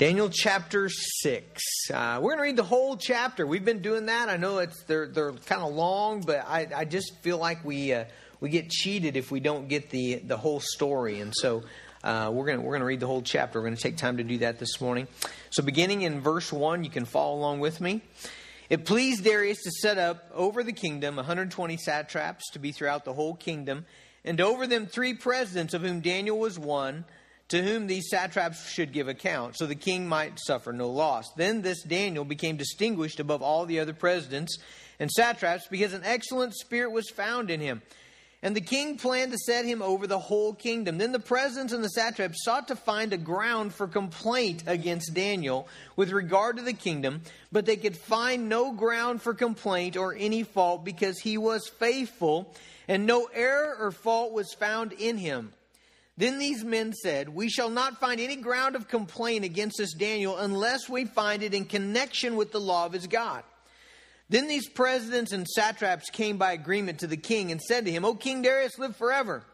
Daniel chapter 6. We're going to read the whole chapter. We've been doing that. I know they're kind of long, but I just feel like we get cheated if we don't get the whole story. And so we're going to read the whole chapter. We're going to take time to do that this morning. So beginning in verse 1, you can follow along with me. It pleased Darius to set up over the kingdom 120 satraps to be throughout the whole kingdom, and over them 3 presidents, of whom Daniel was one, to whom these satraps should give account, so the king might suffer no loss. Then this Daniel became distinguished above all the other presidents and satraps, because an excellent spirit was found in him. And the king planned to set him over the whole kingdom. Then the presidents and the satraps sought to find a ground for complaint against Daniel with regard to the kingdom, but they could find no ground for complaint or any fault, because he was faithful, and no error or fault was found in him. Then these men said, "We shall not find any ground of complaint against this Daniel unless we find it in connection with the law of his God." Then these presidents and satraps came by agreement to the king and said to him, "O King Darius, live forever.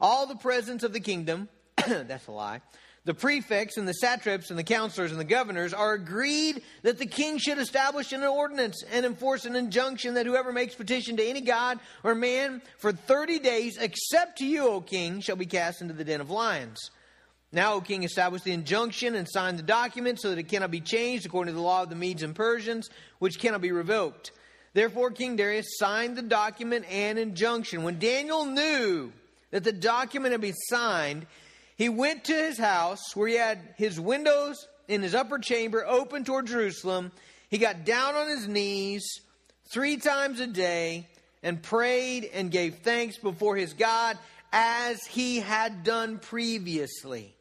All the presidents of the kingdom," that's a lie, "the prefects and the satraps and the counselors and the governors are agreed that the king should establish an ordinance and enforce an injunction that whoever makes petition to any god or man for 30 days, except to you, O king, shall be cast into the den of lions. Now, O king, establish the injunction and sign the document so that it cannot be changed according to the law of the Medes and Persians, which cannot be revoked." Therefore, King Darius signed the document and injunction. When Daniel knew that the document had been signed, he went to his house, where he had his windows in his upper chamber open toward Jerusalem. He got down on his knees 3 times a day and prayed and gave thanks before his God, as he had done previously.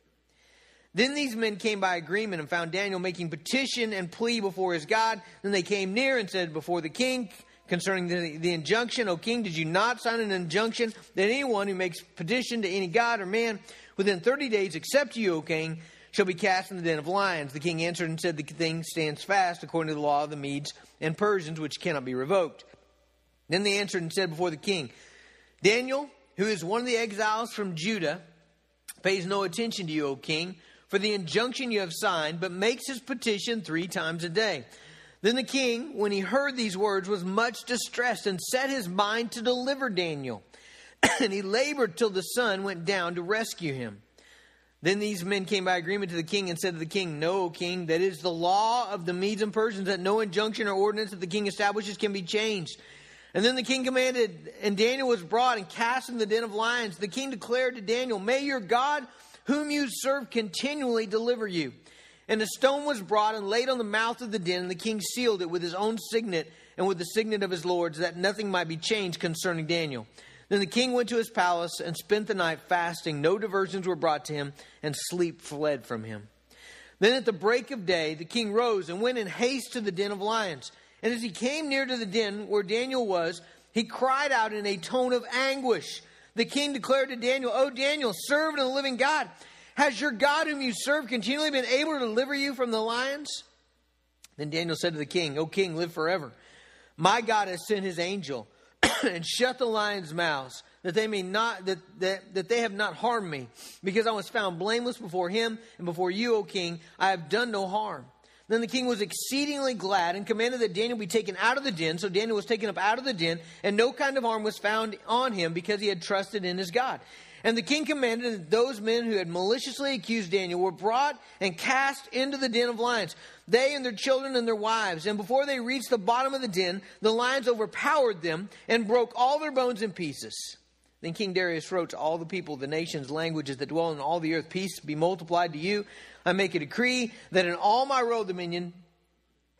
Then these men came by agreement and found Daniel making petition and plea before his God. Then they came near and said before the king, concerning the injunction, "O king, did you not sign an injunction that anyone who makes petition to any god or man within 30 days, except you, O king, shall be cast in the den of lions?" The king answered and said, "The thing stands fast according to the law of the Medes and Persians, which cannot be revoked." Then they answered and said before the king, "Daniel, who is one of the exiles from Judah, pays no attention to you, O king, for the injunction you have signed, but makes his petition 3 times a day. Then the king, when he heard these words, was much distressed and set his mind to deliver Daniel. And he labored till the sun went down to rescue him. Then these men came by agreement to the king and said to the king, "No, O king, that is the law of the Medes and Persians, that no injunction or ordinance that the king establishes can be changed." And then the king commanded, and Daniel was brought and cast in the den of lions. The king declared to Daniel, "May your God, whom you serve, continually deliver you." And a stone was brought and laid on the mouth of the den, and the king sealed it with his own signet and with the signet of his lords, that nothing might be changed concerning Daniel. Then the king went to his palace and spent the night fasting. No diversions were brought to him, and sleep fled from him. Then at the break of day, the king rose and went in haste to the den of lions. And as he came near to the den where Daniel was, he cried out in a tone of anguish. The king declared to Daniel, "O Daniel, servant of the living God, has your God whom you serve continually been able to deliver you from the lions?" Then Daniel said to the king, "O king, live forever. My God has sent his angel and shut the lions' mouths, that they may not that they have not harmed me, because I was found blameless before him, and before you, O king, I have done no harm." Then the king was exceedingly glad and commanded that Daniel be taken out of the den. So Daniel was taken up out of the den, and no kind of harm was found on him, because he had trusted in his God. And the king commanded that those men who had maliciously accused Daniel were brought and cast into the den of lions, they and their children and their wives. And before they reached the bottom of the den, the lions overpowered them and broke all their bones in pieces. Then King Darius wrote to all the people, the nations, languages that dwell in all the earth, "Peace be multiplied to you. I make a decree that in all my royal dominion,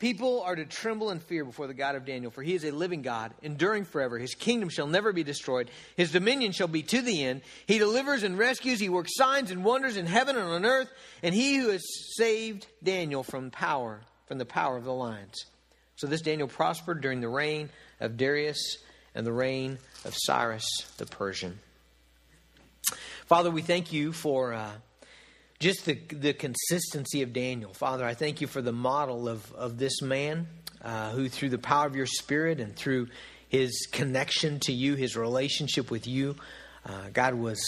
people are to tremble and fear before the God of Daniel, for he is a living God, enduring forever. His kingdom shall never be destroyed. His dominion shall be to the end. He delivers and rescues. He works signs and wonders in heaven and on earth. And he who has saved Daniel from the power of the lions." So this Daniel prospered during the reign of Darius and the reign of Cyrus the Persian. Father, we thank you for just the consistency of Daniel. Father, I thank you for the model of this man who, through the power of your Spirit and through his connection to you, his relationship with you, God was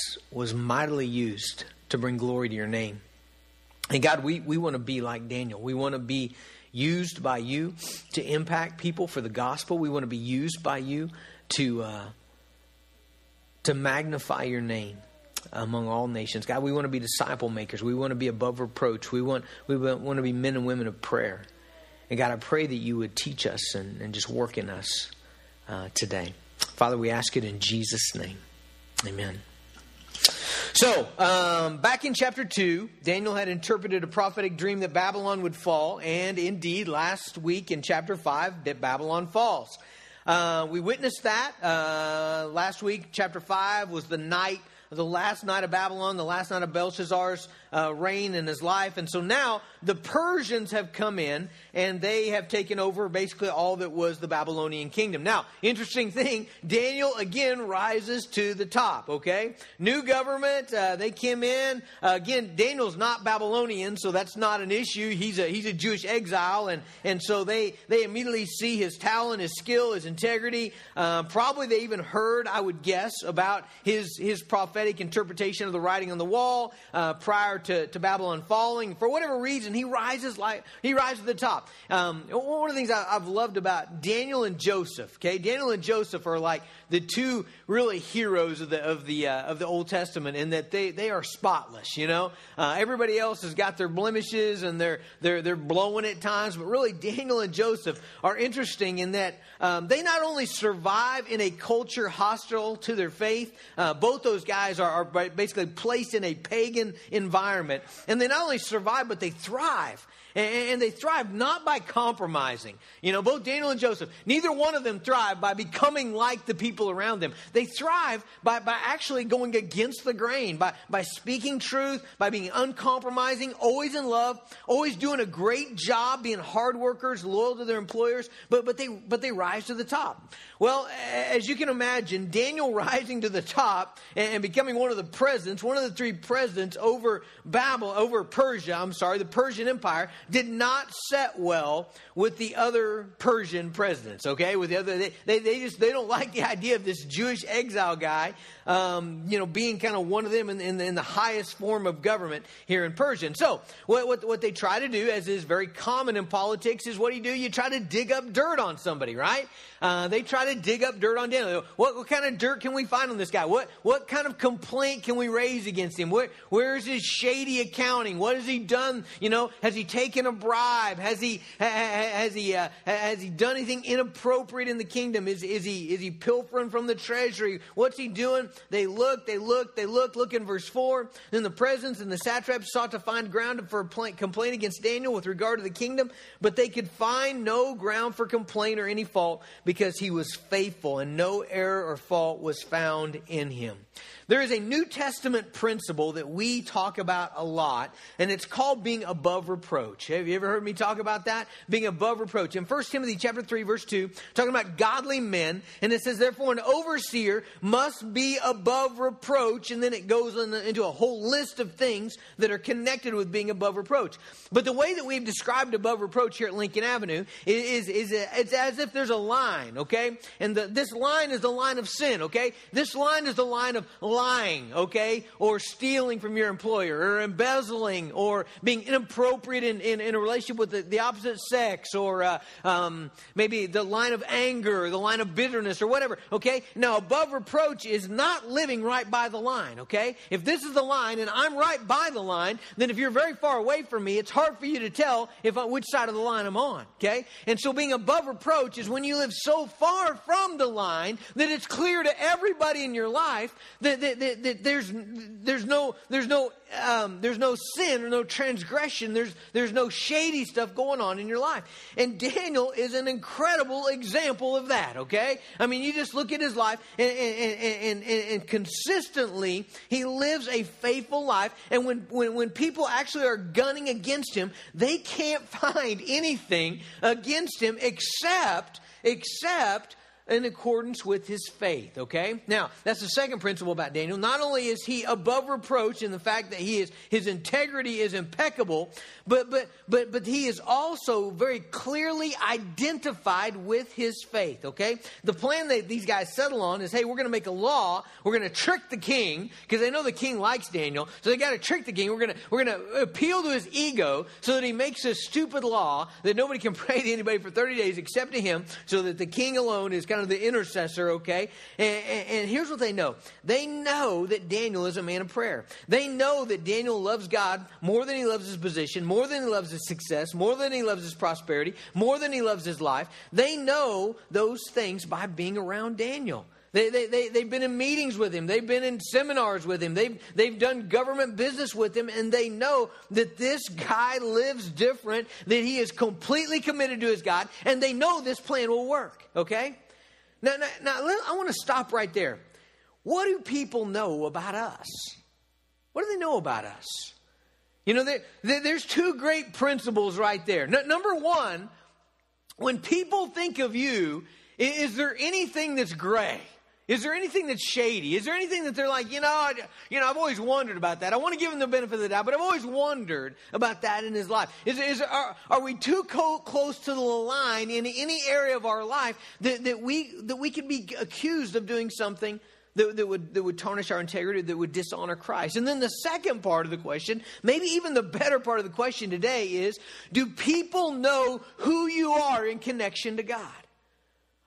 mightily used to bring glory to your name. And God, we want to be like Daniel. We want to be used by you to impact people for the gospel. We want to be used by you to magnify your name among all nations. God, we want to be disciple makers. We want to be above reproach. We want to be men and women of prayer. And God, I pray that you would teach us and just work in us today. Father, we ask it in Jesus' name. Amen. So, back in chapter 2, Daniel had interpreted a prophetic dream that Babylon would fall. And indeed, last week in chapter 5, that Babylon falls. We witnessed that. Last week, chapter 5 was the last night of Babylon, the last night of Belshazzar's reign in his life. And so now the Persians have come in and they have taken over basically all that was the Babylonian kingdom. Now, interesting thing, Daniel again rises to the top, okay? New government, they came in. Again, Daniel's not Babylonian, so that's not an issue. He's a Jewish exile. And so they immediately see his talent, his skill, his integrity. Probably they even heard, I would guess, about his prophetic interpretation of the writing on the wall prior to Babylon falling. For whatever reason, he rises to the top. One of the things I've loved about Daniel and Joseph, okay, Daniel and Joseph are like the two really heroes of the Old Testament, in that they are spotless. You know, everybody else has got their blemishes and they're blowing at times, but really Daniel and Joseph are interesting in that they not only survive in a culture hostile to their faith, both those guys are basically placed in a pagan environment. And they not only survive, but they thrive. And they thrive not by compromising. You know, both Daniel and Joseph, neither one of them thrive by becoming like the people around them. They thrive by actually going against the grain, by speaking truth, by being uncompromising, always in love, always doing a great job, being hard workers, loyal to their employers, but they rise to the top. Well, as you can imagine, Daniel rising to the top and becoming one of the three presidents over Persia, the Persian Empire, did not set well with the other Persian presidents. Okay, with the other, they don't like the idea of this Jewish exile guy, being kind of one of them in the highest form of government here in Persia. And so what they try to do, as is very common in politics, is what do you do? You try to dig up dirt on somebody, right? They try to dig up dirt on Daniel. What kind of dirt can we find on this guy? What kind of complaint can we raise against him? Where is his shady accounting? What has he done? You know, has he taken a bribe? Has he done anything inappropriate in the kingdom? Is he pilfering from the treasury? What's he doing? They look. Look in verse 4. Then the presidents and the satraps sought to find ground for a complaint against Daniel with regard to the kingdom, but they could find no ground for complaint or any fault, because he was faithful and no error or fault was found in him. There is a New Testament principle that we talk about a lot, and it's called being above reproach. Have you ever heard me talk about that? Being above reproach. In 1 Timothy chapter 3, verse 2, talking about godly men, and it says, therefore, an overseer must be above reproach, and then it goes into a whole list of things that are connected with being above reproach. But the way that we've described above reproach here at Lincoln Avenue it's as if there's a line, okay? And this line is the line of sin, okay? This line is the line of lying, okay, or stealing from your employer, or embezzling, or being inappropriate in a relationship with the opposite sex, or maybe the line of anger, or the line of bitterness, or whatever, okay? Now, above reproach is not living right by the line, okay? If this is the line, and I'm right by the line, then if you're very far away from me, it's hard for you to tell which side of the line I'm on, okay? And so being above reproach is when you live so far from the line that it's clear to everybody in your life that there's no sin or no transgression. There's no shady stuff going on in your life. And Daniel is an incredible example of that. Okay, I mean, you just look at his life, and consistently he lives a faithful life. And when people actually are gunning against him, they can't find anything against him except in accordance with his faith, okay? Now, that's the second principle about Daniel. Not only is he above reproach in the fact that his integrity is impeccable, but he is also very clearly identified with his faith, okay? The plan that these guys settle on is, hey, we're going to make a law, we're going to trick the king, because they know the king likes Daniel, so they got to trick the king. We're going to appeal to his ego so that he makes this stupid law that nobody can pray to anybody for 30 days except to him, so that the king alone is kind of the intercessor, okay? And here's what they know. They know that Daniel is a man of prayer. They know that Daniel loves God more than he loves his position, more than he loves his success, more than he loves his prosperity, more than he loves his life. They know those things by being around Daniel. They've been in meetings with him. They've been in seminars with him. They've done government business with him, and they know that this guy lives different, that he is completely committed to his God, and they know this plan will work, okay? Now I want to stop right there. What do people know about us? What do they know about us? You know, there's two great principles right there. Number one, when people think of you, is there anything that's gray? Is there anything that's shady? Is there anything that they're like, you know, I've always wondered about that. I want to give him the benefit of the doubt, but I've always wondered about that in his life. Are we too close to the line in any area of our life that we could be accused of doing something that would tarnish our integrity, that would dishonor Christ? And then the second part of the question, maybe even the better part of the question today, is, do people know who you are in connection to God?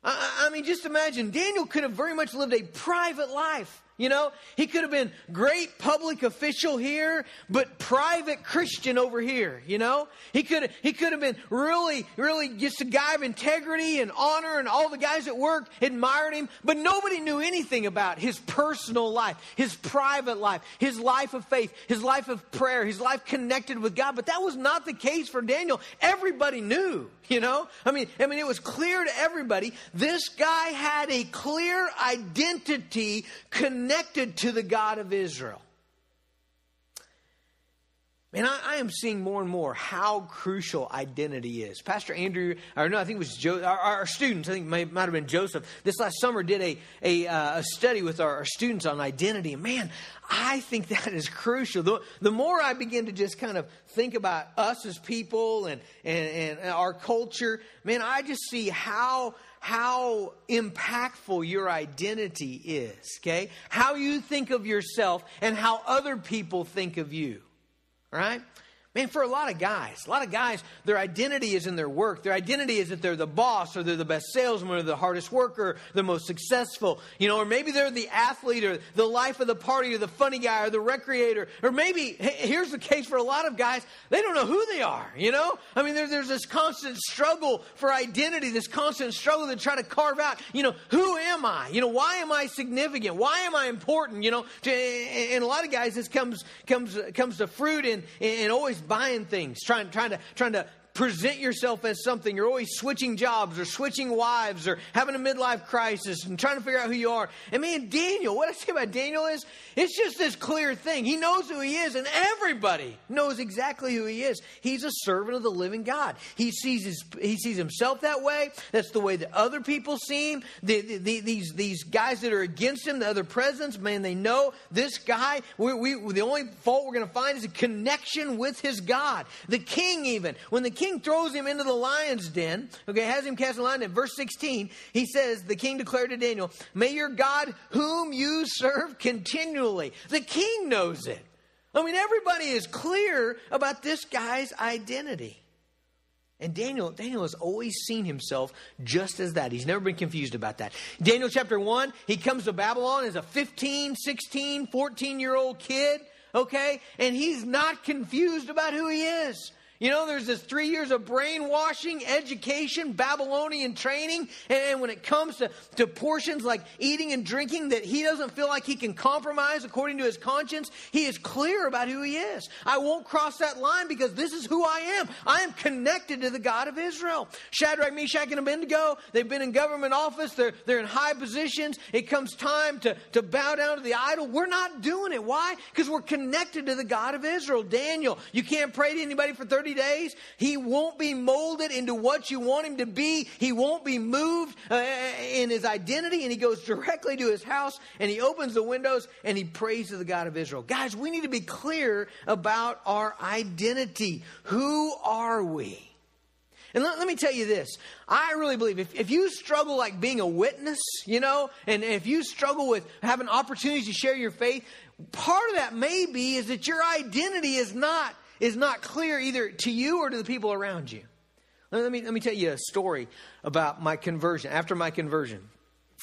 I mean, just imagine, Daniel could have very much lived a private life, you know? He could have been great public official here, but private Christian over here, you know? He could have been really, really just a guy of integrity and honor, and all the guys at work admired him, but nobody knew anything about his personal life, his private life, his life of faith, his life of prayer, his life connected with God. But that was not the case for Daniel. Everybody knew. You know, I mean, it was clear to everybody. This guy had a clear identity connected to the God of Israel. Man, I am seeing more and more how crucial identity is. Pastor Andrew, or no, I think it was our students, I think it might have been Joseph, this last summer did a study with our students on identity. And man, I think that is crucial. The more I begin to just kind of think about us as people and our culture, man, I just see how impactful your identity is, okay? How you think of yourself and how other people think of you. Right? Man, for a lot of guys, their identity is in their work. Their identity is that they're the boss, or they're the best salesman, or the hardest worker, the most successful, you know, or maybe they're the athlete, or the life of the party, or the funny guy, or the recreator. Or maybe, here's the case for a lot of guys, they don't know who they are, you know? I mean, there's this constant struggle for identity, this constant struggle to try to carve out, you know, who am I? You know, why am I significant? Why am I important? You know, and a lot of guys, this comes to fruit and always buying things, trying to present yourself as something. You're always switching jobs or switching wives or having a midlife crisis and trying to figure out who you are. And man, Daniel, what I say about Daniel is, it's just this clear thing. He knows who he is, and everybody knows exactly who he is. He's a servant of the living God. He sees himself that way. That's the way that other people see him. These guys that are against him, the other presidents, man, they know this guy. The only fault we're going to find is a connection with his God. The king, even when the king throws him into the lion's den, okay, has him cast in the lion's den. Verse 16, he says, the king declared to Daniel, may your God whom you serve continually. The king knows it. I mean, everybody is clear about this guy's identity. And Daniel has always seen himself just as that. He's never been confused about that. Daniel chapter 1, he comes to Babylon as a 15, 16, 14-year-old kid, okay? And he's not confused about who he is. You know, there's this 3 years of brainwashing, education, Babylonian training. And when it comes to portions like eating and drinking that he doesn't feel like he can compromise according to his conscience, he is clear about who he is. I won't cross that line because this is who I am. I am connected to the God of Israel. Shadrach, Meshach, and Abednego, they've been in government office. They're in high positions. It comes time to bow down to the idol. We're not doing it. Why? Because we're connected to the God of Israel. Daniel, you can't pray to anybody for 30 30 days. He won't be molded into what you want him to be. He won't be moved in his identity. And he goes directly to his house and he opens the windows and he prays to the God of Israel. Guys, we need to be clear about our identity. Who are we? And let me tell you this. I really believe if you struggle like being a witness, you know, and if you struggle with having opportunities to share your faith, part of that may be is that your identity is not clear either to you or to the people around you. Let me tell you a story about my conversion, after my conversion.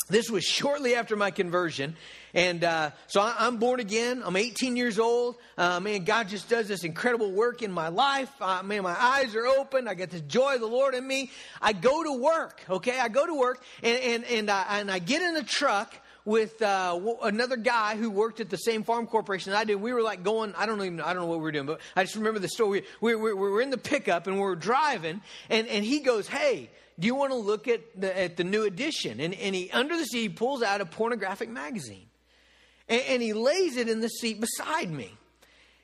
This was shortly after my conversion. And so I'm born again. I'm 18 years old. Man, God just does this incredible work in my life. Man, my eyes are open. I get the joy of the Lord in me. I go to work, okay? I go to work and I get in a truck with another guy who worked at the same farm corporation that I did. We were like going, I don't know what we were doing, but I just remember the story. We were in the pickup and we were driving and he goes, "Hey, do you want to look at the new edition?" And he, under the seat, he pulls out a pornographic magazine. And he lays it in the seat beside me.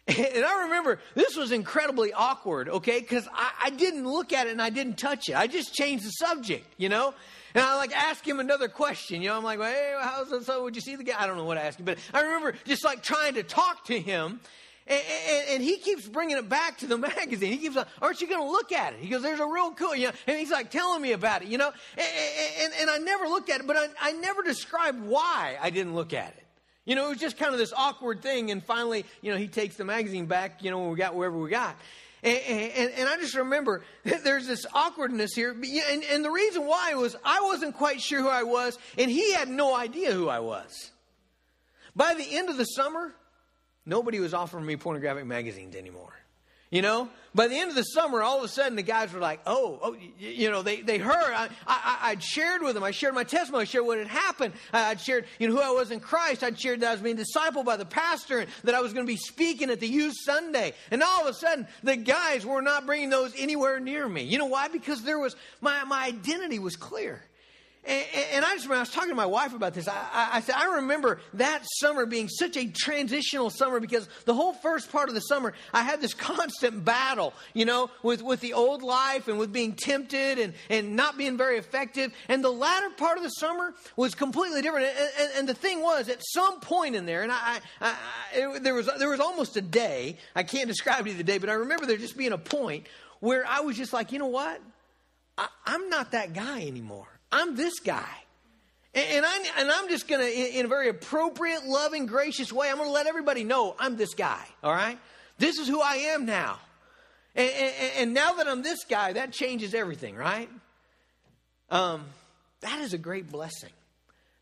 And I remember this was incredibly awkward, okay? Because I didn't look at it and I didn't touch it. I just changed the subject, you know? And I like ask him another question, you know? I'm like, "Well, hey, how's that? So would you see the guy?" I don't know what I asked him, but I remember just like trying to talk to him. And he keeps bringing it back to the magazine. He keeps like, "Aren't you going to look at it?" He goes, "There's a real cool," you know, and he's like telling me about it, you know? And I never looked at it, but I never described why I didn't look at it. You know, it was just kind of this awkward thing. And finally, you know, he takes the magazine back, you know, when we got wherever we got. And I just remember that there's this awkwardness here. And the reason why was I wasn't quite sure who I was, and he had no idea who I was. By the end of the summer, nobody was offering me pornographic magazines anymore. You know, by the end of the summer, all of a sudden the guys were like, oh, you know, they heard. I'd shared with them. I shared my testimony. I shared what had happened. I'd shared, you know, who I was in Christ. I'd shared that I was being discipled by the pastor and that I was going to be speaking at the youth Sunday. And all of a sudden the guys were not bringing those anywhere near me. You know why? Because there was my identity was clear. And I just remember, I was talking to my wife about this. I said, I remember that summer being such a transitional summer because the whole first part of the summer, I had this constant battle, you know, with the old life and with being tempted and not being very effective. And the latter part of the summer was completely different. And the thing was, at some point in there, and there was almost a day, I can't describe to you the day, but I remember there just being a point where I was just like, you know what? I'm not that guy anymore. I'm this guy. And I'm just going to, in a very appropriate, loving, gracious way, I'm going to let everybody know I'm this guy. All right? This is who I am now. And now that I'm this guy, that changes everything, right? That is a great blessing.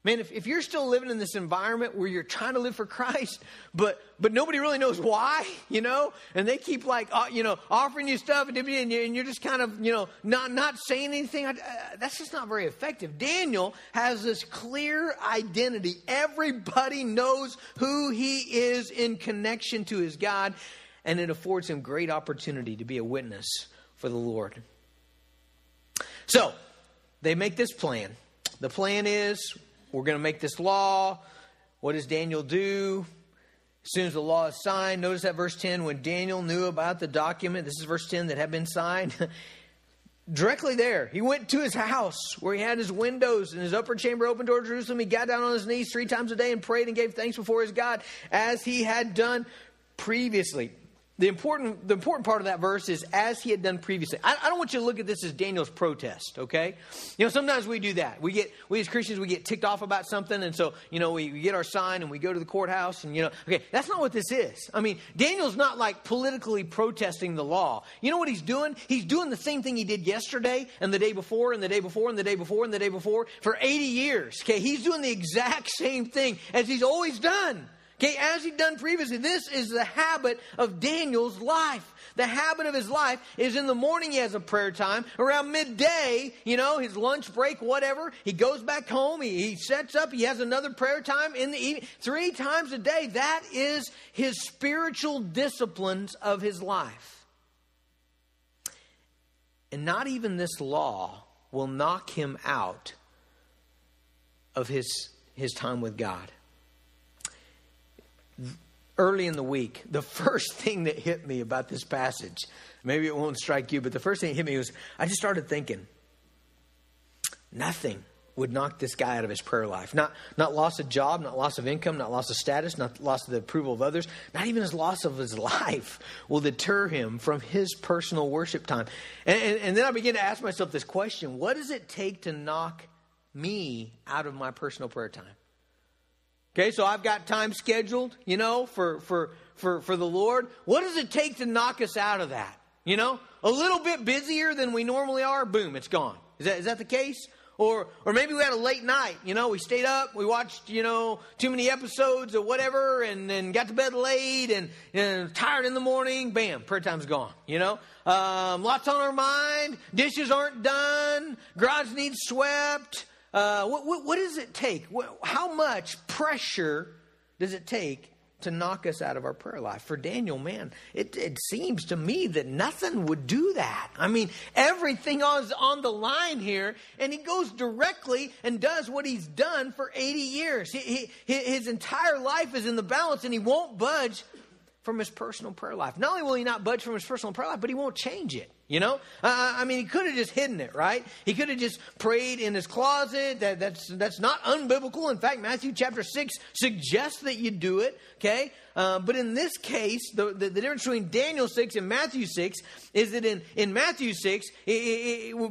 Man, if you're still living in this environment where you're trying to live for Christ, but nobody really knows why, you know, and they keep like, you know, offering you stuff and you're just kind of, you know, not saying anything, that's just not very effective. Daniel has this clear identity. Everybody knows who he is in connection to his God, and it affords him great opportunity to be a witness for the Lord. So they make this plan. The plan is, we're going to make this law. What does Daniel do? As soon as the law is signed, notice that verse 10, when Daniel knew about the document, this is verse 10, that had been signed, directly there, he went to his house where he had his windows and his upper chamber open toward Jerusalem. He got down on his knees 3 times a day and prayed and gave thanks before his God as he had done previously. The important part of that verse is as he had done previously. I don't want you to look at this as Daniel's protest, okay? You know, sometimes we do that. We as Christians, we get ticked off about something. And so, you know, we get our sign and we go to the courthouse and, you know, okay, that's not what this is. I mean, Daniel's not like politically protesting the law. You know what he's doing? He's doing the same thing he did yesterday and the day before and the day before and the day before and the day before for 80 years, okay? He's doing the exact same thing as he's always done. Okay, as he'd done previously, this is the habit of Daniel's life. The habit of his life is in the morning he has a prayer time. Around midday, you know, his lunch break, whatever. He goes back home. He sets up. He has another prayer time in the evening. 3 times a day. That is his spiritual disciplines of his life. And not even this law will knock him out of his time with God. early in the week, the first thing that hit me about this passage, maybe it won't strike you, but the first thing that hit me was I just started thinking, nothing would knock this guy out of his prayer life. Not loss of job, not loss of income, not loss of status, not loss of the approval of others, not even his loss of his life will deter him from his personal worship time. And then I began to ask myself this question, what does it take to knock me out of my personal prayer time? Okay, so I've got time scheduled, you know, for the Lord. What does it take to knock us out of that? You know, a little bit busier than we normally are, boom, it's gone. Is that the case? Or maybe we had a late night, you know, we stayed up, we watched, you know, too many episodes or whatever, and got to bed late and tired in the morning, bam, prayer time's gone, you know. Lots on our mind, dishes aren't done, garage needs swept. What does it take? How much pressure does it take to knock us out of our prayer life? For Daniel, man, it seems to me that nothing would do that. I mean, everything is on the line here, and he goes directly and does what he's done for 80 years. His entire life is in the balance, and he won't budge from his personal prayer life. Not only will he not budge from his personal prayer life, but he won't change it. You know, I mean, he could have just hidden it, right? He could have just prayed in his closet. That's not unbiblical. In fact, Matthew chapter 6 suggests that you do it. Okay. But in this case, the difference between Daniel 6 and Matthew 6 is that in Matthew 6,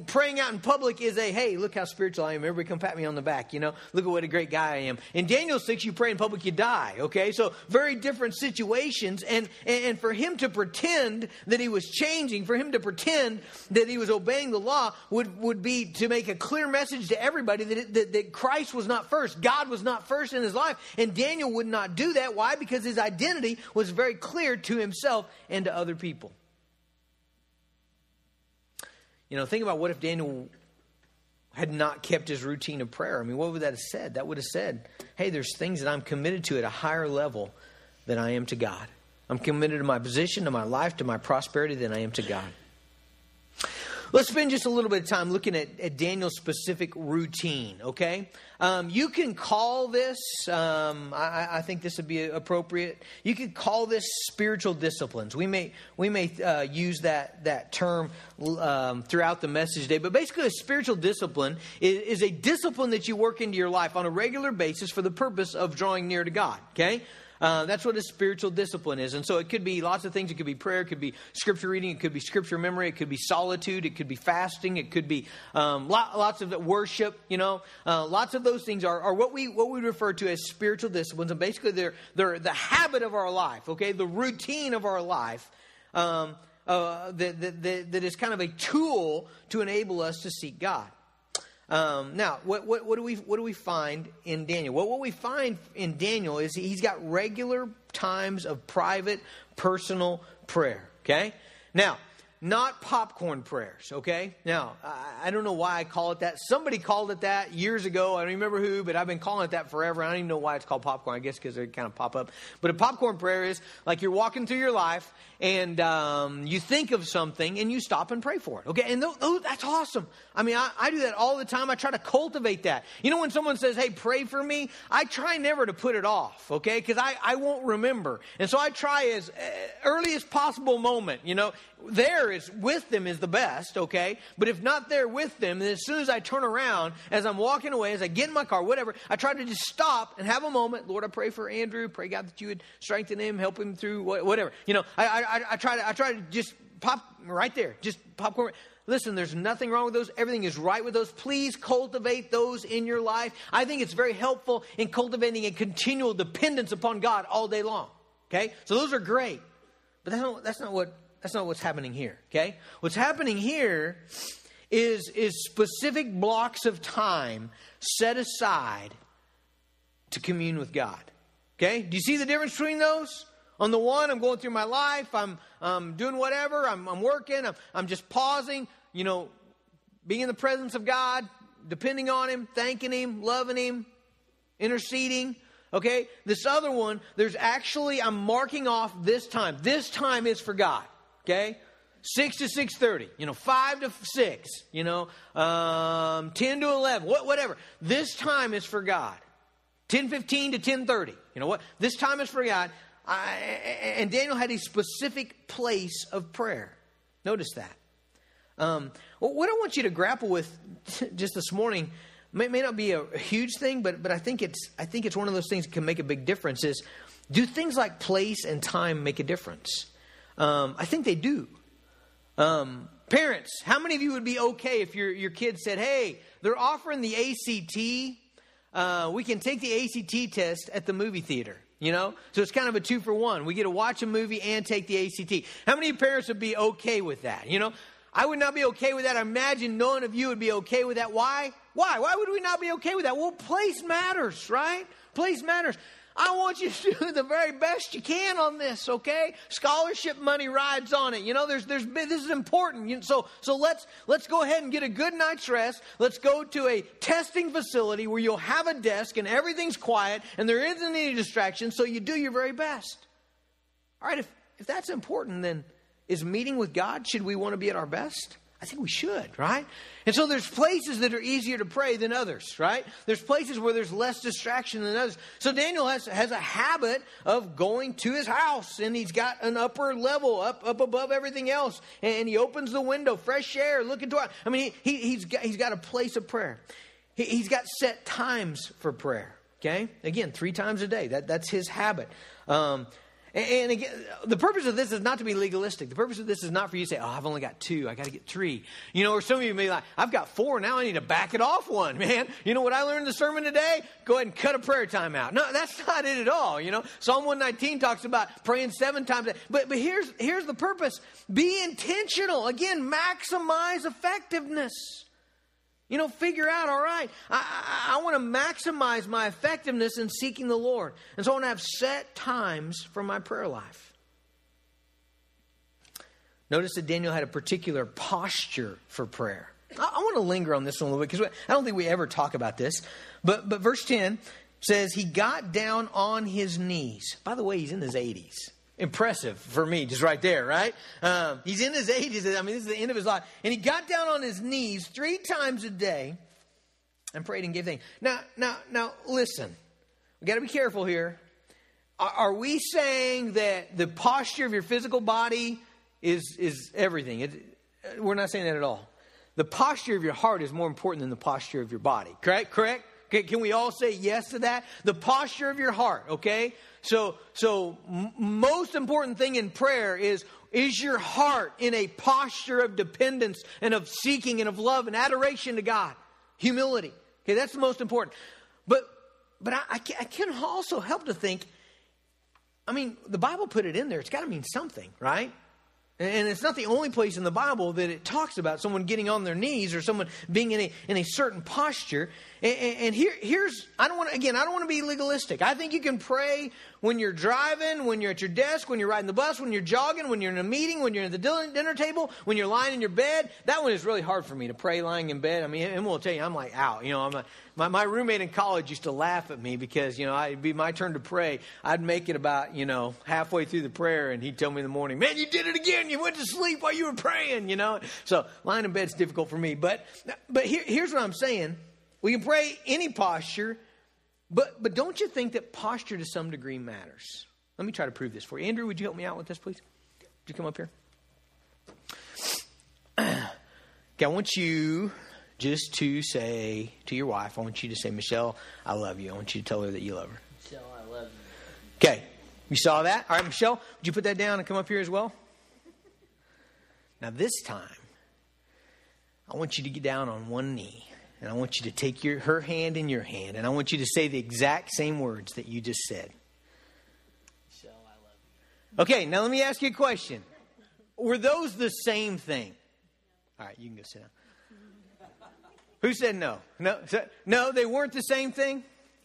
praying out in public is hey, look how spiritual I am. Everybody come pat me on the back. You know, look at what a great guy I am. In Daniel 6, you pray in public, you die. Okay. So very different situations. And for him to pretend that he was changing, for him to pretend that he was obeying the law would be to make a clear message to everybody that Christ was not first. God was not first in his life. And Daniel would not do that. Why? Because his identity was very clear to himself and to other people. You know, think about what if Daniel had not kept his routine of prayer. I mean, what would that have said? That would have said, hey, there's things that I'm committed to at a higher level than I am to God. I'm committed to my position, to my life, to my prosperity than I am to God. Let's spend just a little bit of time looking at Daniel's specific routine, okay? You can call this, I think this would be appropriate, you could call this spiritual disciplines. We may use that term throughout the message today, but basically a spiritual discipline is a discipline that you work into your life on a regular basis for the purpose of drawing near to God, okay? That's what a spiritual discipline is. And so it could be lots of things. It could be prayer. It could be scripture reading. It could be scripture memory. It could be solitude. It could be fasting. It could be lots of worship, you know. Lots of those things are what we refer to as spiritual disciplines. And basically they're the habit of our life, okay, the routine of our life that is kind of a tool to enable us to seek God. Now, what do we find in Daniel? Well, what we find in Daniel is he's got regular times of private, personal prayer. Okay, now not popcorn prayers. Okay, now I don't know why I call it that. Somebody called it that years ago. I don't remember who, but I've been calling it that forever. I don't even know why it's called popcorn. I guess because they kind of pop up. But a popcorn prayer is like you're walking through your life and you think of something and you stop and pray for it. Okay, and that's awesome. I mean, I do that all the time. I try to cultivate that. You know, when someone says, hey, pray for me, I try never to put it off, okay? Because I won't remember. And so I try as early as possible moment, you know. There is with them is the best, okay? But if not there with them, then as soon as I turn around, as I'm walking away, as I get in my car, whatever, I try to just stop and have a moment. Lord, I pray for Andrew. Pray, God, that you would strengthen him, help him through whatever. You know, I try to just pop right there, just popcorn. Listen, there's nothing wrong with those. Everything is right with those. Please cultivate those in your life. I think it's very helpful in cultivating a continual dependence upon God all day long. Okay, so those are great, but that's not what's happening here. Okay, what's happening here is specific blocks of time set aside to commune with God. Okay, do you see the difference between those? On the one, I'm going through my life, I'm doing whatever, I'm working, I'm just pausing, you know, being in the presence of God, depending on Him, thanking Him, loving Him, interceding. Okay, this other one, there's actually, I'm marking off this time. This time is for God, okay? 6 to 6:30, you know, 5 to 6, you know, 10 to 11, whatever. This time is for God. 10:15 to 10:30, you know what? This time is for God. And Daniel had a specific place of prayer. Notice that. What I want you to grapple with just this morning may not be a huge thing, but I think it's one of those things that can make a big difference. Is do things like place and time make a difference? I think they do. Parents, how many of you would be okay if your kid said, "Hey, they're offering the ACT. We can take the ACT test at the movie theater." You know, so it's kind of a 2-for-1. We get to watch a movie and take the ACT. How many parents would be okay with that? You know, I would not be okay with that. I imagine none of you would be okay with that. Why? Why would we not be okay with that? Well, place matters, right? Place matters. I want you to do the very best you can on this, okay? Scholarship money rides on it. You know, this is important. You know, so let's go ahead and get a good night's rest. Let's go to a testing facility where you'll have a desk and everything's quiet and there isn't any distraction, so you do your very best. All right, if that's important, then is meeting with God, should we want to be at our best? I think we should, right? And so there's places that are easier to pray than others, right? There's places where there's less distraction than others. So Daniel has a habit of going to his house, and he's got an upper level up above everything else. And he opens the window, fresh air, looking toward. I mean, he's got a place of prayer. He's got set times for prayer. Okay, again, 3 times a day. That's his habit. And again, the purpose of this is not to be legalistic. The purpose of this is not for you to say, "Oh, I've only got 2. I got to get 3. You know, or some of you may be like, "I've got 4. Now I need to back it off 1, man. You know what I learned in the sermon today? Go ahead and cut a prayer time out." No, that's not it at all. You know, Psalm 119 talks about praying 7 times a day. But here's the purpose. Be intentional. Again, maximize effectiveness. You know, figure out, all right, I want to maximize my effectiveness in seeking the Lord. And so I want to have set times for my prayer life. Notice that Daniel had a particular posture for prayer. I want to linger on this one a little bit because I don't think we ever talk about this. But verse 10 says he got down on his knees. By the way, he's in his 80s. Impressive for me, just right there, right? He's in his 80s. I mean, this is the end of his life. And he got down on his knees 3 times a day and prayed and gave thanks. Now, listen. We've got to be careful here. Are we saying that the posture of your physical body is everything? We're not saying that at all. The posture of your heart is more important than the posture of your body. Correct? Can we all say yes to that? The posture of your heart, okay? So most important thing in prayer is your heart in a posture of dependence and of seeking and of love and adoration to God? Humility. Okay, that's the most important. But I can also help to think, I mean, the Bible put it in there. It's got to mean something, right? And it's not the only place in the Bible that it talks about someone getting on their knees or someone being in a certain posture. And here's, I don't want to be legalistic. I think you can pray when you're driving, when you're at your desk, when you're riding the bus, when you're jogging, when you're in a meeting, when you're at the dinner table, when you're lying in your bed. That one is really hard for me to pray lying in bed. I mean, and we'll tell you, I'm like out. You know, my roommate in college used to laugh at me because, you know, it'd be my turn to pray. I'd make it about, you know, halfway through the prayer, and he'd tell me in the morning, "Man, you did it again. You went to sleep while you were praying," you know. So lying in bed's difficult for me. But here's what I'm saying. We can pray any posture, but don't you think that posture to some degree matters? Let me try to prove this for you. Andrew, would you help me out with this, please? Would you come up here? Okay, I want you just to say to your wife, I want you to say, "Michelle, I love you." I want you to tell her that you love her. "Michelle, I love you." Okay, you saw that? All right, Michelle, would you put that down and come up here as well? Now this time, I want you to get down on one knee, and I want you to take her hand in your hand, and I want you to say the exact same words that you just said. "Michelle, I love you." Okay, now let me ask you a question. Were those the same thing? All right, you can go sit down. Who said no? No, they weren't the same thing?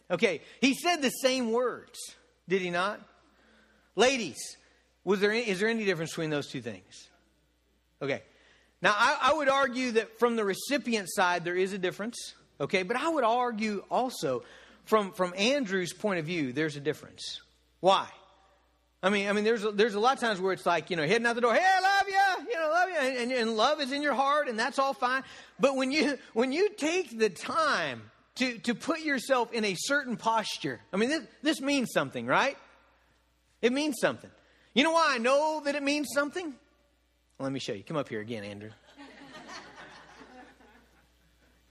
Okay, he said the same words, did he not? Ladies, is there any difference between those two things? Okay. Now, I would argue that from the recipient side, there is a difference. Okay. But I would argue also from Andrew's point of view, there's a difference. Why? I mean, there's a lot of times where it's like, you know, heading out the door, "Hey, I love you, you know, love you." And love is in your heart, and that's all fine. But when you take the time to put yourself in a certain posture, I mean, this means something, right? It means something. You know why I know that it means something? Well, let me show you. Come up here again, Andrew.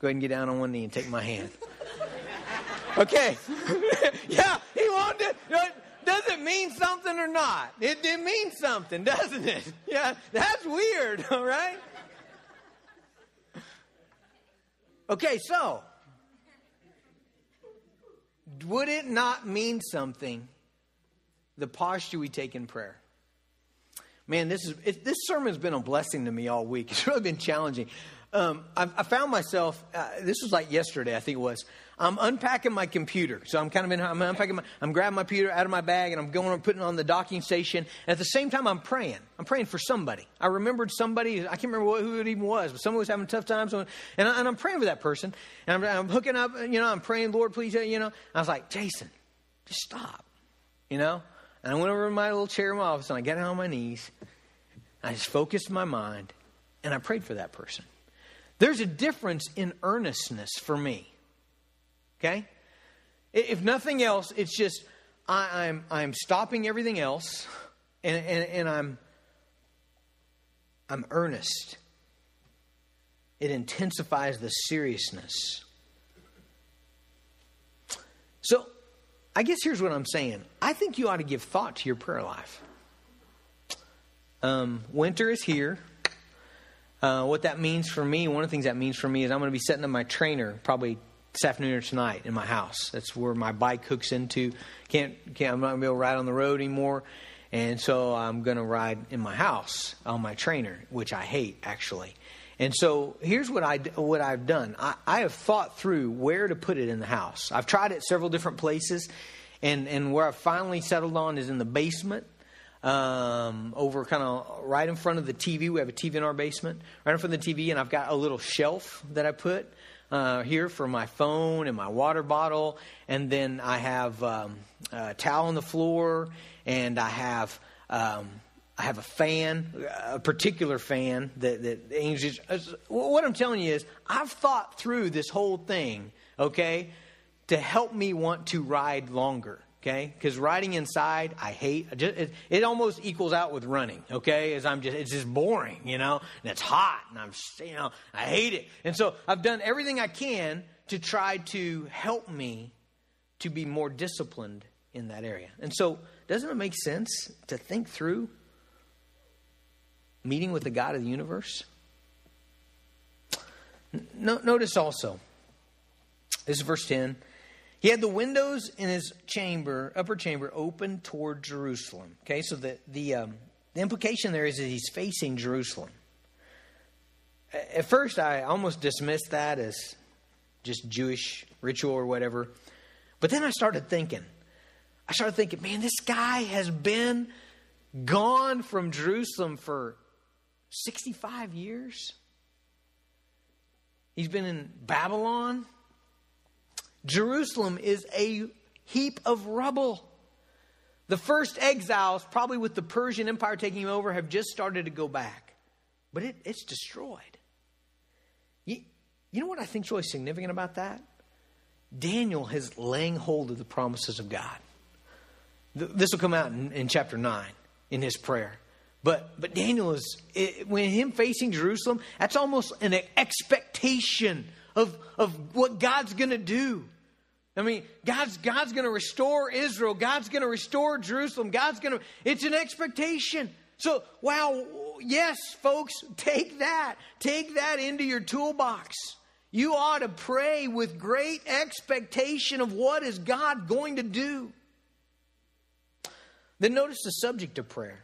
Go ahead and get down on one knee and take my hand. Okay. Yeah, he wanted it. Does it mean something or not? It means something, doesn't it? Yeah, that's weird, all right? Okay, so would it not mean something, the posture we take in prayer? Man, this sermon's been a blessing to me all week. It's really been challenging. I found myself, this was like yesterday, I think it was. I'm unpacking my computer. So I'm grabbing my computer out of my bag and I'm going and putting it on the docking station. And at the same time, I'm praying. I'm praying for somebody. I remembered somebody. I can't remember who it even was, but someone was having a tough time. And I'm praying for that person. And I'm hooking up, I'm praying, Lord, please, And I was like, Jason, just stop, And I went over to my little chair in my office and I got down on my knees. I just focused my mind and I prayed for that person. There's a difference in earnestness for me. Okay? If nothing else, it's just I'm stopping everything else and I'm earnest. It intensifies the seriousness. So I guess here's what I'm saying. I think you ought to give thought to your prayer life. Winter is here. What that means for me, one of the things that means for me is I'm going to be setting up my trainer probably this afternoon or tonight in my house. That's where my bike hooks into. I'm not going to be able to ride on the road anymore. And so I'm going to ride in my house on my trainer, which I hate actually. And so here's what I've done. I have thought through where to put it in the house. I've tried it several different places. And where I've finally settled on is in the basement. Over kind of right in front of the TV. We have a TV in our basement, right in front of the TV. And I've got a little shelf that I put here for my phone and my water bottle. And then I have a towel on the floor. And I have a fan, a particular fan that Angels. What I'm telling you is I've thought through this whole thing, okay, to help me want to ride longer. Okay, because riding inside, I hate. It almost equals out with running. Okay, it's just boring, and it's hot, and I hate it. And so I've done everything I can to try to help me to be more disciplined in that area. And so, doesn't it make sense to think through meeting with the God of the universe? Notice also, this is verse 10. He had the windows in his upper chamber, open toward Jerusalem. Okay, so the implication there is that he's facing Jerusalem. At first, I almost dismissed that as just Jewish ritual or whatever. But then I started thinking, man, this guy has been gone from Jerusalem for 65 years. He's been in Babylon. Jerusalem is a heap of rubble. The first exiles, probably with the Persian Empire taking over, have just started to go back. But it's destroyed. You know what I think is really significant about that? Daniel is laying hold of the promises of God. This will come out in chapter 9 in his prayer. But Daniel when him facing Jerusalem, that's almost an expectation of what God's going to do. I mean, God's going to restore Israel. God's going to restore Jerusalem. It's an expectation. So, wow, yes, folks, take that. Take that into your toolbox. You ought to pray with great expectation of what is God going to do. Then notice the subject of prayer.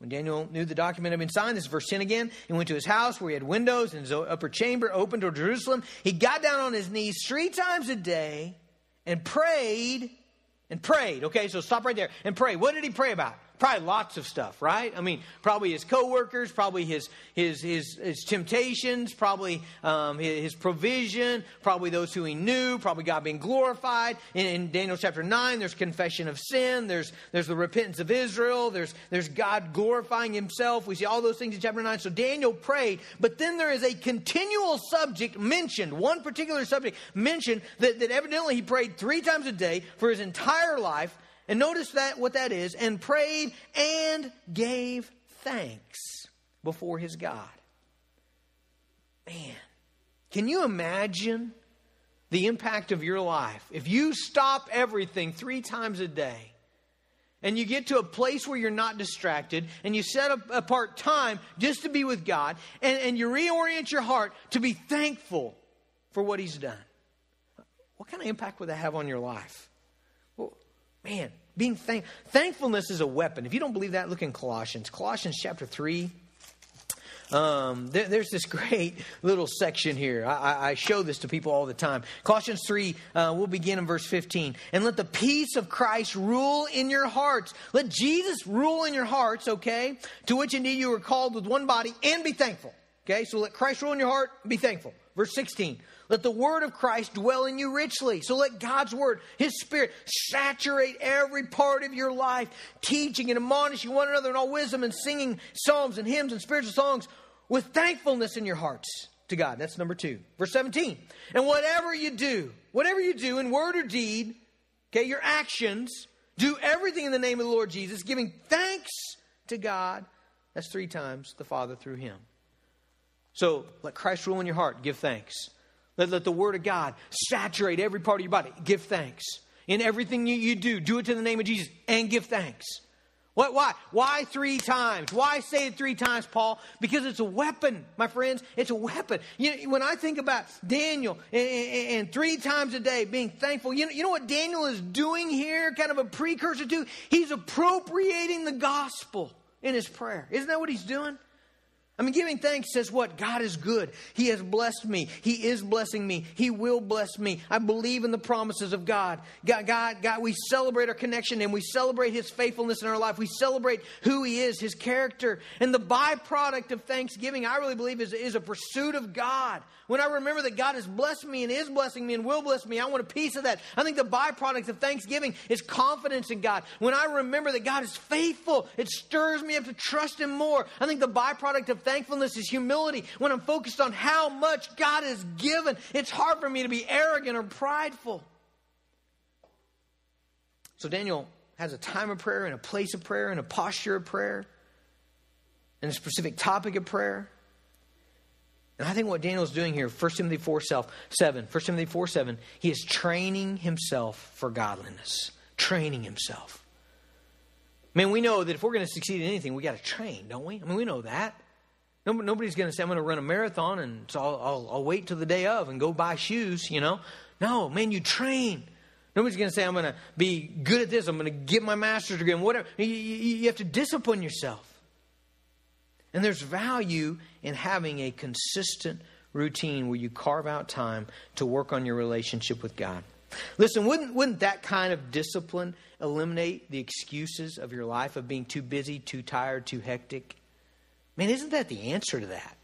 When Daniel knew the document had been signed, this is verse 10 again, he went to his house where he had windows in his upper chamber open toward Jerusalem. He got down on his knees 3 times a day and prayed. Okay, so stop right there and pray. What did he pray about? Probably lots of stuff, right? I mean, probably his coworkers, probably his temptations, probably his provision, probably those who he knew, probably God being glorified. In Daniel chapter 9, there's confession of sin. There's the repentance of Israel. There's God glorifying himself. We see all those things in chapter 9. So Daniel prayed, but then there is a continual subject mentioned, one particular subject mentioned that evidently he prayed 3 times a day for his entire life. And notice that what that is. And prayed and gave thanks before his God. Man, can you imagine the impact of your life? If you stop everything 3 times a day and you get to a place where you're not distracted and you set apart time just to be with God and you reorient your heart to be thankful for what he's done. What kind of impact would that have on your life? Well, man, being thankfulness is a weapon. If you don't believe that, look in Colossians. Colossians chapter 3. There's this great little section here. I show this to people all the time. Colossians 3, we'll begin in verse 15. And let the peace of Christ rule in your hearts. Let Jesus rule in your hearts, okay? To which indeed you were called with one body, and be thankful. Okay, so let Christ rule in your heart, be thankful. Verse 16, let the word of Christ dwell in you richly. So let God's word, his spirit, saturate every part of your life, teaching and admonishing one another in all wisdom and singing psalms and hymns and spiritual songs with thankfulness in your hearts to God. That's number 2. Verse 17, and whatever you do in word or deed, okay, your actions, do everything in the name of the Lord Jesus, giving thanks to God. That's 3 times the Father through him. So let Christ rule in your heart. Give thanks. Let the word of God saturate every part of your body. Give thanks. In everything you do, do it to the name of Jesus and give thanks. What? Why? Why 3 times? Why say it 3 times, Paul? Because it's a weapon, my friends. It's a weapon. You know, when I think about Daniel and 3 times a day being thankful, you know what Daniel is doing here? Kind of a precursor to? He's appropriating the gospel in his prayer. Isn't that what he's doing? I mean, giving thanks says what? God is good. He has blessed me. He is blessing me. He will bless me. I believe in the promises of God. God, we celebrate our connection and we celebrate his faithfulness in our life. We celebrate who he is, his character. And the byproduct of thanksgiving, I really believe, is a pursuit of God. When I remember that God has blessed me and is blessing me and will bless me, I want a piece of that. I think the byproduct of thanksgiving is confidence in God. When I remember that God is faithful, it stirs me up to trust him more. I think the byproduct of thankfulness is humility. When I'm focused on how much God has given, it's hard for me to be arrogant or prideful. So Daniel has a time of prayer and a place of prayer and a posture of prayer and a specific topic of prayer. And I think what Daniel's doing here, 1 Timothy 4:7, he is training himself for godliness. Training himself. Man, we know that if we're going to succeed in anything, we got to train, don't we? I mean, we know that. Nobody's going to say, I'm going to run a marathon and so I'll wait till the day of and go buy shoes, you know. No, man, you train. Nobody's going to say, I'm going to be good at this. I'm going to get my master's degree and whatever. You have to discipline yourself. And there's value in having a consistent routine where you carve out time to work on your relationship with God. Listen, wouldn't that kind of discipline eliminate the excuses of your life of being too busy, too tired, too hectic? Man, isn't that the answer to that?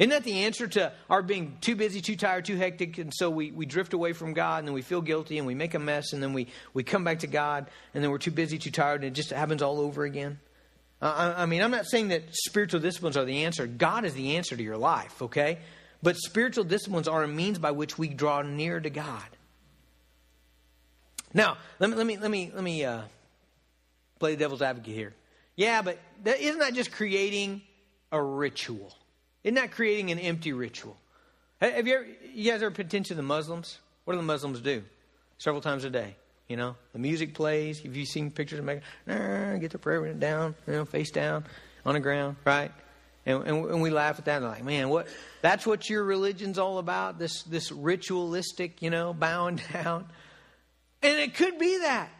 Isn't that the answer to our being too busy, too tired, too hectic, and so we drift away from God, and then we feel guilty, and we make a mess, and then we come back to God, and then we're too busy, too tired, and it just happens all over again? I mean, I'm not saying that spiritual disciplines are the answer. God is the answer to your life, okay? But spiritual disciplines are a means by which we draw near to God. Now, let me play the devil's advocate here. Yeah, but isn't that just creating a ritual? Isn't that creating an empty ritual? Have you guys ever paid attention to the Muslims? What do the Muslims do? Several times a day, you know, the music plays. Have you seen pictures of Mecca? Get their prayer down, you know, face down on the ground, right? And we laugh at that. And like, man, what? That's what your religion's all about. This ritualistic, you know, bowing down. And it could be that.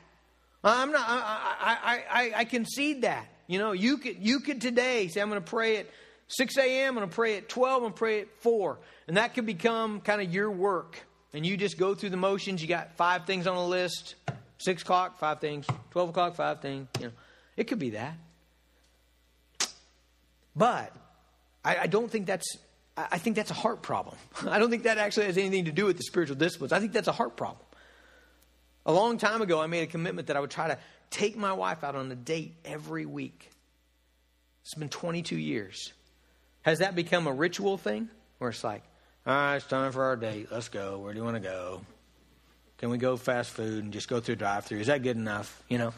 I'm not. I concede that. You know, you could today say, I'm going to pray at 6 a.m., I'm going to pray at 12, I'm going to pray at 4. And that could become kind of your work. And you just go through the motions. You got 5 things on the list. 6 o'clock, 5 things. 12 o'clock, 5 things. You know, it could be that. But I don't think that's... I think that's a heart problem. I don't think that actually has anything to do with the spiritual disciplines. I think that's a heart problem. A long time ago, I made a commitment that I would try to take my wife out on a date every week. It's been 22 years. Has that become a ritual thing? Where it's like, all right, it's time for our date. Let's go. Where do you want to go? Can we go fast food and just go through drive-thru? Is that good enough? You know,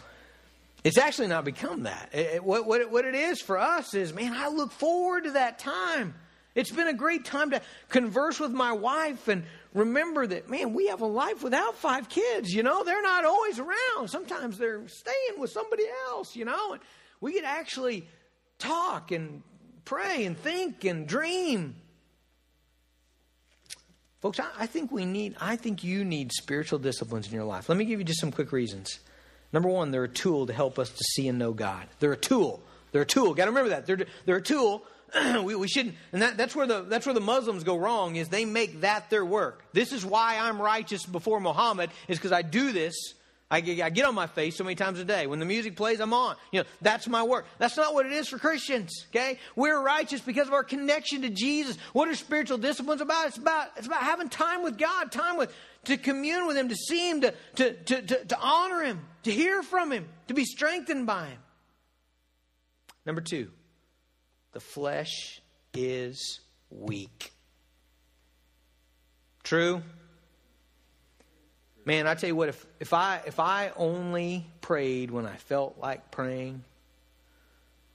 it's actually not become that. What it is for us is, man, I look forward to that time. It's been a great time to converse with my wife and remember that, man, we have a life without 5 kids, you know. They're not always around. Sometimes they're staying with somebody else, you know. And we could actually talk and pray and think and dream. Folks, I think you need spiritual disciplines in your life. Let me give you just some quick reasons. Number one, they're a tool to help us to see and know God. They're a tool. They're a tool. Got to remember that. They're a tool. We shouldn't. And that's where the Muslims go wrong, is they make that their work. This is why I'm righteous before Muhammad, is because I do this. I get on my face so many times a day. When the music plays, I'm on. You know, that's my work. That's not what it is for Christians, okay? We're righteous because of our connection to Jesus. What are spiritual disciplines about? It's about having time with God, to commune with Him, to see Him, to honor Him, to hear from Him, to be strengthened by Him. Number two, the flesh is weak. True? Man, I tell you what, if I only prayed when I felt like praying,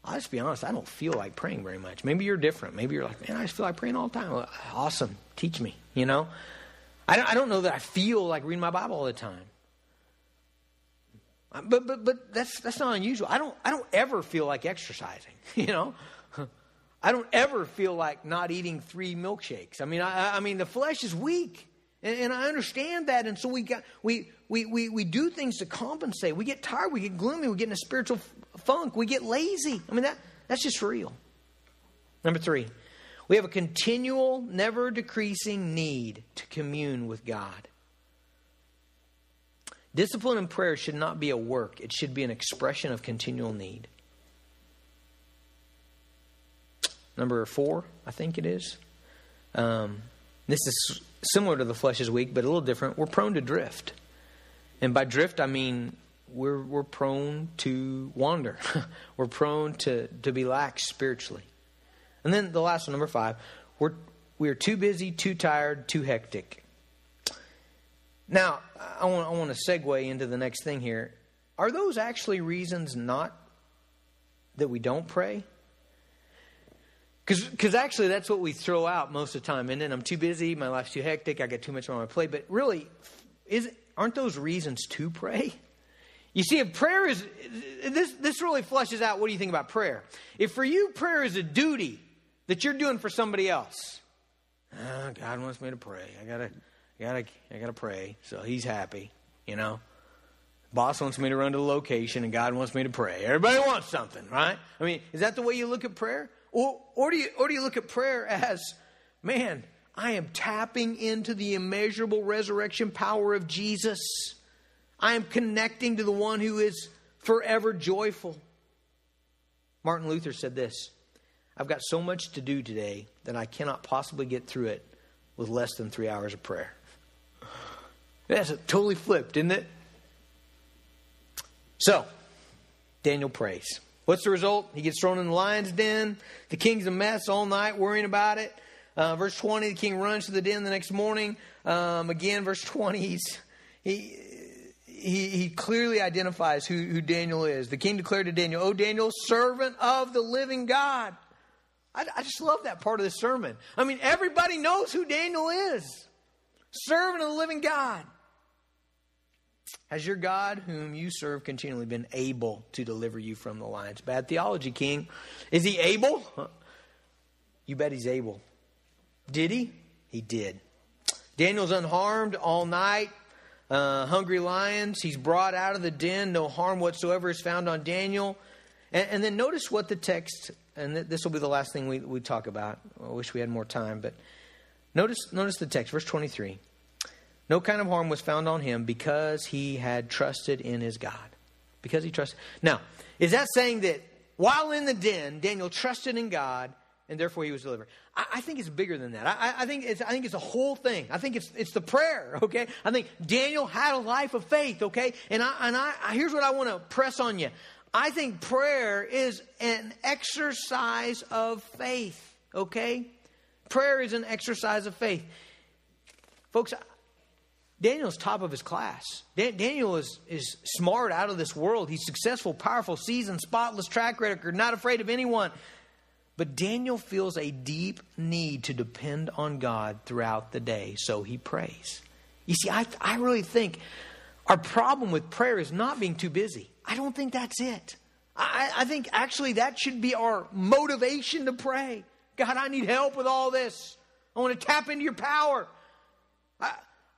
I'll just be honest, I don't feel like praying very much. Maybe you're different. Maybe you're like, man, I just feel like praying all the time. Awesome. Teach me, you know. I don't know that I feel like reading my Bible all the time. But that's not unusual. I don't ever feel like exercising, you know. I don't ever feel like not eating 3 milkshakes. I mean the flesh is weak. And I understand that, and so we do things to compensate. We get tired, we get gloomy, we get in a spiritual funk, we get lazy. I mean, that's just real. Number three, we have a continual, never decreasing need to commune with God. Discipline and prayer should not be a work. It should be an expression of continual need. Number 4, I think it is. This is similar to the flesh is weak, but a little different. We're prone to drift. And by drift, I mean we're prone to wander. We're prone to be lax spiritually. And then the last one, number 5, we're too busy, too tired, too hectic. Now, I want to segue into the next thing here. Are those actually reasons not that we don't pray? Because actually that's what we throw out most of the time. And then I'm too busy, my life's too hectic, I got too much on my plate. But really, aren't those reasons to pray? You see, if prayer is... This really flushes out what do you think about prayer. If for you prayer is a duty that you're doing for somebody else. Oh, God wants me to pray. I gotta pray so He's happy, you know. Boss wants me to run to the location and God wants me to pray. Everybody wants something, right? I mean, is that the way you look at prayer? Or do you look at prayer as, man, I am tapping into the immeasurable resurrection power of Jesus. I am connecting to the one who is forever joyful. Martin Luther said this: I've got so much to do today that I cannot possibly get through it with less than 3 hours of prayer. That's totally flipped, isn't it? So, Daniel prays. What's the result? He gets thrown in the lion's den. The king's a mess all night worrying about it. Verse 20, the king runs to the den the next morning. Again, verse 20, he clearly identifies who Daniel is. The king declared to Daniel, "O Daniel, servant of the living God." I just love that part of the sermon. I mean, everybody knows who Daniel is. Servant of the living God. Has your God, whom you serve continually, been able to deliver you from the lions? Bad theology, king. Is He able? Huh. You bet He's able. Did He? He did. Daniel's unharmed all night. Hungry lions. He's brought out of the den. No harm whatsoever is found on Daniel. And then notice what the text, and this will be the last thing we talk about. I wish we had more time, but notice the text, verse 23. No kind of harm was found on him because he had trusted in his God. Because he trusted. Now, is that saying that while in the den, Daniel trusted in God and therefore he was delivered? I think it's bigger than that. I think it's a whole thing. I think it's the prayer, okay? I think Daniel had a life of faith, okay? And here's what I want to press on you. I think prayer is an exercise of faith, okay? Prayer is an exercise of faith. Folks, Daniel's top of his class. Daniel is smart out of this world. He's successful, powerful, seasoned, spotless track record, not afraid of anyone. But Daniel feels a deep need to depend on God throughout the day, so he prays. You see, I really think our problem with prayer is not being too busy. I don't think that's it. I think actually that should be our motivation to pray. God, I need help with all this. I want to tap into your power.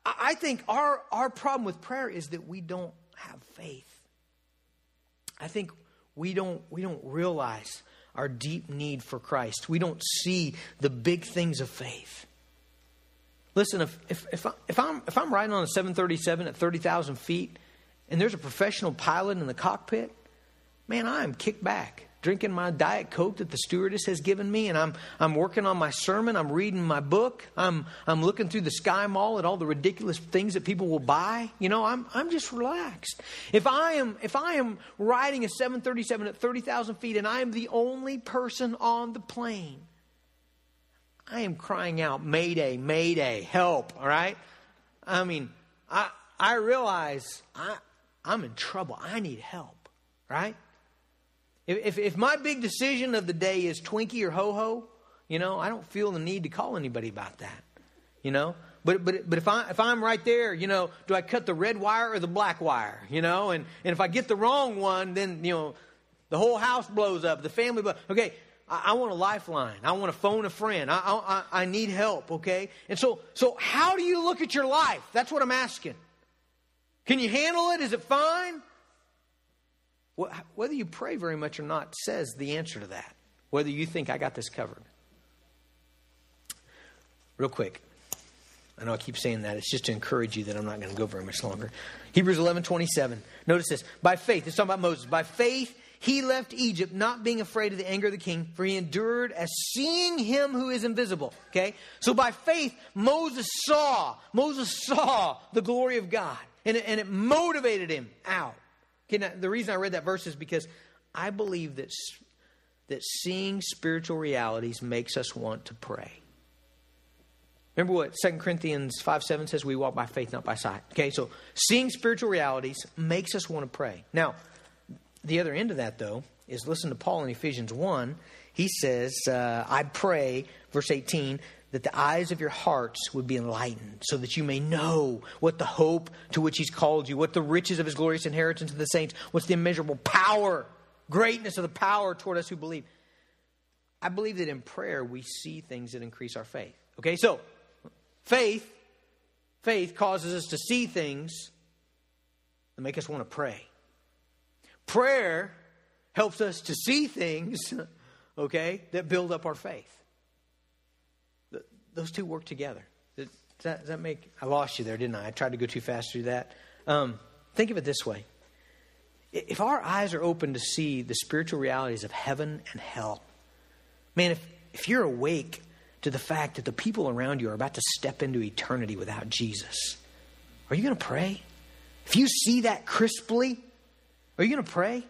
I think our problem with prayer is that we don't have faith. I think we don't realize our deep need for Christ. We don't see the big things of faith. Listen, if I'm riding on a 737 at 30,000 feet and there's a professional pilot in the cockpit, man, I'm kicked back, drinking my Diet Coke that the stewardess has given me, and I'm working on my sermon, I'm reading my book, I'm looking through the Sky Mall at all the ridiculous things that people will buy. You know, I'm just relaxed. If I am riding a 737 at 30,000 feet and I am the only person on the plane, I am crying out, Mayday, Mayday, help, all right? I mean, I realize I'm in trouble. I need help, right? If my big decision of the day is Twinkie or Ho-Ho, you know, I don't feel the need to call anybody about that, you know. But if I'm right there, you know, do I cut the red wire or the black wire, you know? And if I get the wrong one, then, you know, the whole house blows up, the family blows up. Okay, I want a lifeline. I want to phone a friend. I need help, okay? And so how do you look at your life? That's what I'm asking. Can you handle it? Is it fine? Whether you pray very much or not says the answer to that. Whether you think I got this covered. Real quick. I know I keep saying that. It's just to encourage you that I'm not going to go very much longer. Hebrews 11:27. Notice this. By faith, it's talking about Moses. By faith, he left Egypt, not being afraid of the anger of the king, for he endured as seeing him who is invisible. Okay? So by faith, Moses saw the glory of God. And it motivated him out. The reason I read that verse is because I believe that seeing spiritual realities makes us want to pray. Remember what 2 Corinthians 5:7 says, we walk by faith, not by sight. Okay, so seeing spiritual realities makes us want to pray. Now, the other end of that, though, is listen to Paul in Ephesians 1. He says, I pray, verse 18, that the eyes of your hearts would be enlightened so that you may know what the hope to which he's called you, what the riches of his glorious inheritance of the saints, what's the immeasurable power, greatness of the power toward us who believe. I believe that in prayer we see things that increase our faith. Okay, so faith causes us to see things that make us want to pray. Prayer helps us to see things, okay, that build up our faith. Those two work together. Does that make... I lost you there, didn't I? I tried to go too fast through that. Think of it this way. If our eyes are open to see the spiritual realities of heaven and hell, man, if you're awake to the fact that the people around you are about to step into eternity without Jesus, are you going to pray? If you see that crisply, are you going to pray?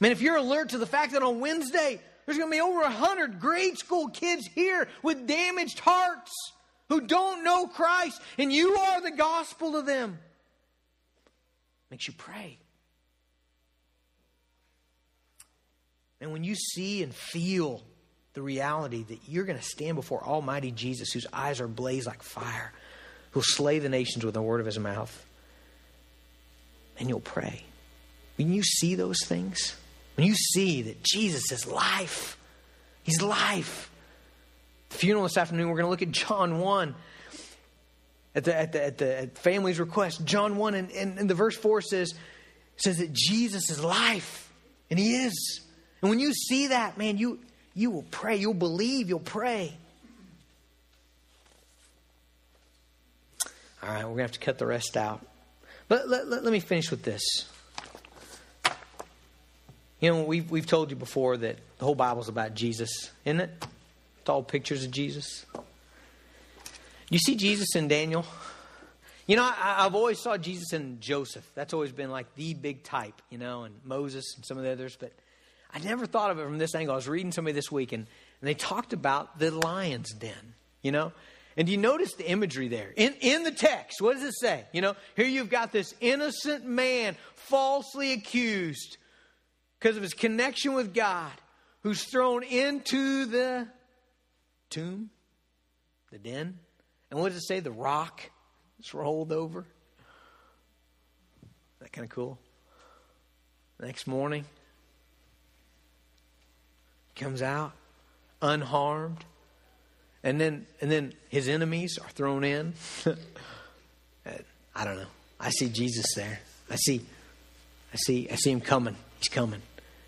Man, if you're alert to the fact that on Wednesday... there's going to be over 100 grade school kids here with damaged hearts who don't know Christ, and you are the gospel to them. Makes you pray. And when you see and feel the reality that you're going to stand before Almighty Jesus, whose eyes are blazed like fire, who'll slay the nations with the word of his mouth, and you'll pray. When you see those things... when you see that Jesus is life, he's life. The funeral this afternoon, we're going to look at John 1 at family's request. John 1 and the verse 4 says that Jesus is life, and he is. And when you see that, man, you will pray. You'll believe. You'll pray. All right, we're going to have to cut the rest out. But let me finish with this. You know, we've told you before that the whole Bible's about Jesus, isn't it? It's all pictures of Jesus. You see Jesus in Daniel. You know, I've always saw Jesus in Joseph. That's always been like the big type, you know, and Moses and some of the others. But I never thought of it from this angle. I was reading somebody this week, and they talked about the lion's den, you know. And do you notice the imagery there? In the text, what does it say? You know, here you've got this innocent man falsely accused because of his connection with God, who's thrown into the tomb, the den. And what does it say? The rock is rolled over. Isn't that kind of cool? The next morning, he comes out unharmed. And then his enemies are thrown in. I don't know. I see Jesus there. I see him coming. He's coming.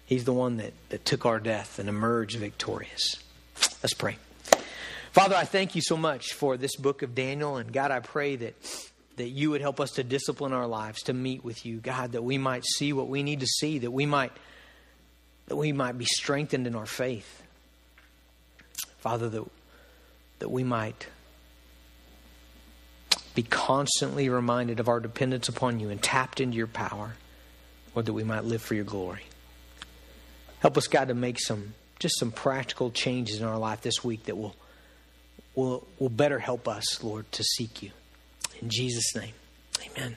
He's the one that took our death and emerged victorious. Let's pray. Father, I thank you so much for this book of Daniel. And God, I pray that you would help us to discipline our lives, to meet with you, God, that we might see what we need to see, that we might be strengthened in our faith. Father, that we might be constantly reminded of our dependence upon you and tapped into your power, or that we might live for your glory. Help us, God, to make some practical changes in our life this week that will better help us, Lord, to seek you. In Jesus' name, amen.